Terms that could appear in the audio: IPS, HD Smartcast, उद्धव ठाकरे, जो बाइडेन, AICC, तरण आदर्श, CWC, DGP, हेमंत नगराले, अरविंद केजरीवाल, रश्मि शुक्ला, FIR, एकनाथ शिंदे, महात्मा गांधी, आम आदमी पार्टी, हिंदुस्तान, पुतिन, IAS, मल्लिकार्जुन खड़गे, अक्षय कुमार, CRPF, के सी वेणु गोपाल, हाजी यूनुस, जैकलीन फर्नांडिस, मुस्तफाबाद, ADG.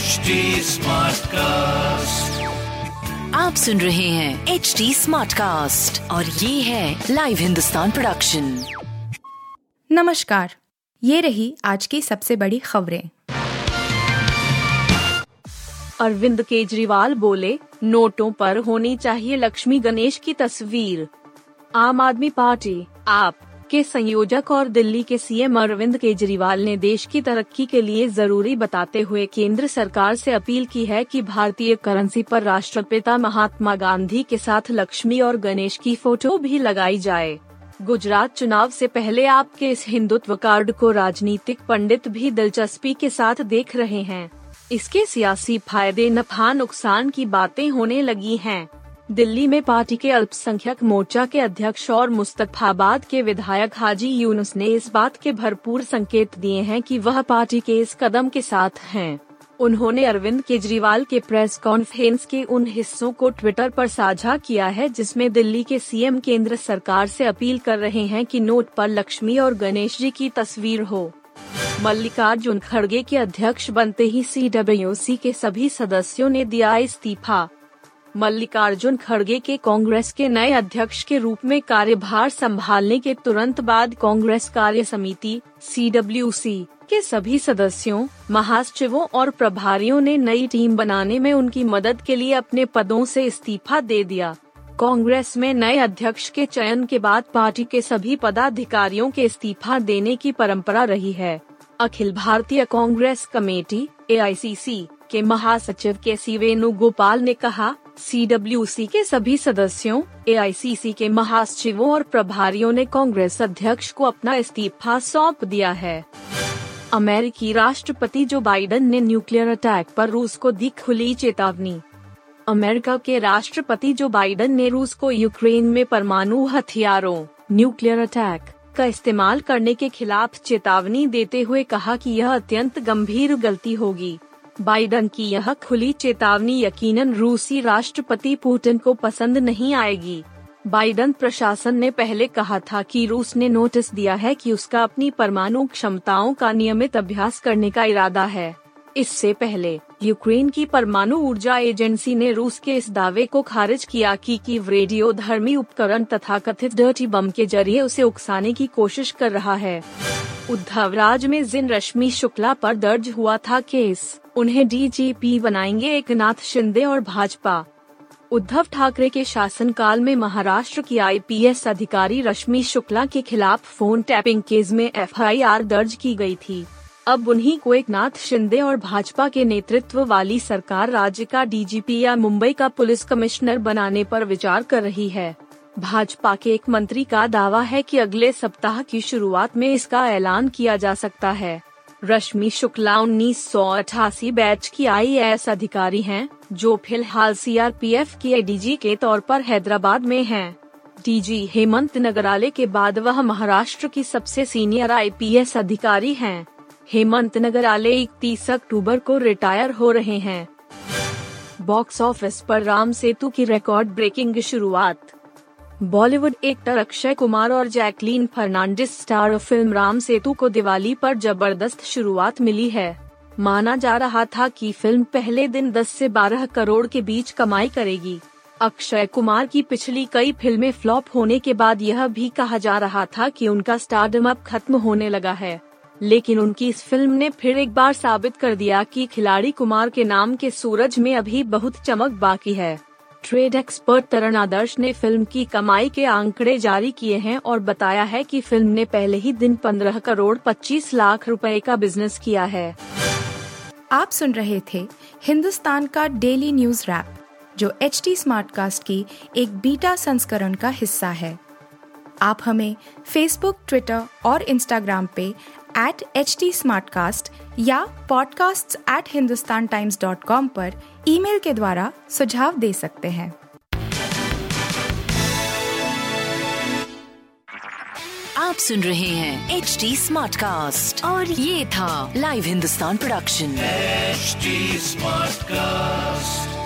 HD Smartcast। आप सुन रहे हैं HD Smartcast और ये है लाइव हिंदुस्तान प्रोडक्शन। नमस्कार, ये रही आज की सबसे बड़ी खबरें। अरविंद केजरीवाल बोले, नोटों पर होनी चाहिए लक्ष्मी गणेश की तस्वीर। आम आदमी पार्टी आप के संयोजक और दिल्ली के सीएम अरविंद केजरीवाल ने देश की तरक्की के लिए जरूरी बताते हुए केंद्र सरकार से अपील की है कि भारतीय करेंसी पर राष्ट्रपिता महात्मा गांधी के साथ लक्ष्मी और गणेश की फोटो भी लगाई जाए। गुजरात चुनाव से पहले आपके इस हिंदुत्व कार्ड को राजनीतिक पंडित भी दिलचस्पी के साथ देख रहे हैं। इसके सियासी फायदे नफा नुकसान की बातें होने लगी है। दिल्ली में पार्टी के अल्पसंख्यक मोर्चा के अध्यक्ष और मुस्तफाबाद के विधायक हाजी यूनुस ने इस बात के भरपूर संकेत दिए हैं कि वह पार्टी के इस कदम के साथ हैं। उन्होंने अरविंद केजरीवाल के प्रेस कॉन्फ्रेंस के उन हिस्सों को ट्विटर पर साझा किया है जिसमें दिल्ली के सीएम केंद्र सरकार से अपील कर रहे हैं कि नोट पर लक्ष्मी और गणेश जी की तस्वीर हो। मल्लिकार्जुन खड़गे के अध्यक्ष बनते ही CWC के सभी सदस्यों ने दिया इस्तीफा। मल्लिकार्जुन खड़गे के कांग्रेस के नए अध्यक्ष के रूप में कार्यभार संभालने के तुरंत बाद कांग्रेस कार्य समिति CWC के सभी सदस्यों, महासचिवों और प्रभारियों ने नई टीम बनाने में उनकी मदद के लिए अपने पदों से इस्तीफा दे दिया। कांग्रेस में नए अध्यक्ष के चयन के बाद पार्टी के सभी पदाधिकारियों के इस्तीफा देने की परंपरा रही है। अखिल भारतीय कांग्रेस कमेटी AICC के महासचिव के सी वेणु गोपाल ने कहा, CWC के सभी सदस्यों, AICC के महासचिवों और प्रभारियों ने कांग्रेस अध्यक्ष को अपना इस्तीफा सौंप दिया है। अमेरिकी राष्ट्रपति जो बाइडेन ने न्यूक्लियर अटैक पर रूस को दी खुली चेतावनी। अमेरिका के राष्ट्रपति जो बाइडेन ने रूस को यूक्रेन में परमाणु हथियारों, न्यूक्लियर अटैक का इस्तेमाल करने के खिलाफ चेतावनी देते हुए कहा कि यह अत्यंत गंभीर गलती होगी। बाइडेन की यह खुली चेतावनी यकीनन रूसी राष्ट्रपति पुतिन को पसंद नहीं आएगी। बाइडेन प्रशासन ने पहले कहा था कि रूस ने नोटिस दिया है कि उसका अपनी परमाणु क्षमताओं का नियमित अभ्यास करने का इरादा है। इससे पहले यूक्रेन की परमाणु ऊर्जा एजेंसी ने रूस के इस दावे को खारिज किया कि कीव रेडियो धर्मी उपकरण तथा कथित डर्टी बम के जरिए उसे उकसाने की कोशिश कर रहा है। उद्धव राज में जिन रश्मि शुक्ला पर दर्ज हुआ था केस, उन्हें DGP बनाएंगे एकनाथ शिंदे और भाजपा। उद्धव ठाकरे के शासनकाल में महाराष्ट्र की IPS अधिकारी रश्मि शुक्ला के खिलाफ फोन टैपिंग केस में FIR दर्ज की गई थी। अब उन्हीं को एकनाथ शिंदे और भाजपा के नेतृत्व वाली सरकार राज्य का DGP या मुंबई का पुलिस कमिश्नर बनाने पर विचार कर रही है। भाजपा के एक मंत्री का दावा है कि अगले सप्ताह की शुरुआत में इसका ऐलान किया जा सकता है। रश्मि शुक्ला 1988 बैच की IAS अधिकारी हैं, जो फिलहाल CRPF की ADG के तौर पर हैदराबाद में हैं। DG हेमंत नगराले के बाद वह महाराष्ट्र की सबसे सीनियर IPS अधिकारी हैं। हेमंत नगराले 31 अक्टूबर को रिटायर हो रहे हैं। बॉक्स ऑफिस पर राम सेतु की रिकॉर्ड ब्रेकिंग शुरुआत। बॉलीवुड एक्टर अक्षय कुमार और जैकलीन फर्नांडिस star film Ram Setu को दिवाली पर जबरदस्त शुरुआत मिली है। माना जा रहा था कि फिल्म पहले दिन 10 से 12 करोड़ के बीच कमाई करेगी। अक्षय कुमार की पिछली कई फिल्में फ्लॉप होने के बाद यह भी कहा जा रहा था कि उनका स्टारडम अब खत्म होने लगा है, लेकिन उनकी इस फिल्म ने फिर एक बार साबित कर दिया कि खिलाड़ी कुमार के नाम के सूरज में अभी बहुत चमक बाकी है। ट्रेड एक्सपर्ट तरण आदर्श ने फिल्म की कमाई के आंकड़े जारी किए हैं और बताया है कि फिल्म ने पहले ही दिन 15 करोड़ 25 लाख रुपए का बिजनेस किया है। आप सुन रहे थे हिंदुस्तान का डेली न्यूज रैप, जो HD Smartcast की एक बीटा संस्करण का हिस्सा है। आप हमें फेसबुक, ट्विटर और इंस्टाग्राम पे @HT Smartcast या podcasts@hindustantimes.com पर ईमेल के द्वारा सुझाव दे सकते हैं। आप सुन रहे हैं HD Smartcast और ये था live हिंदुस्तान production. HD Smartcast।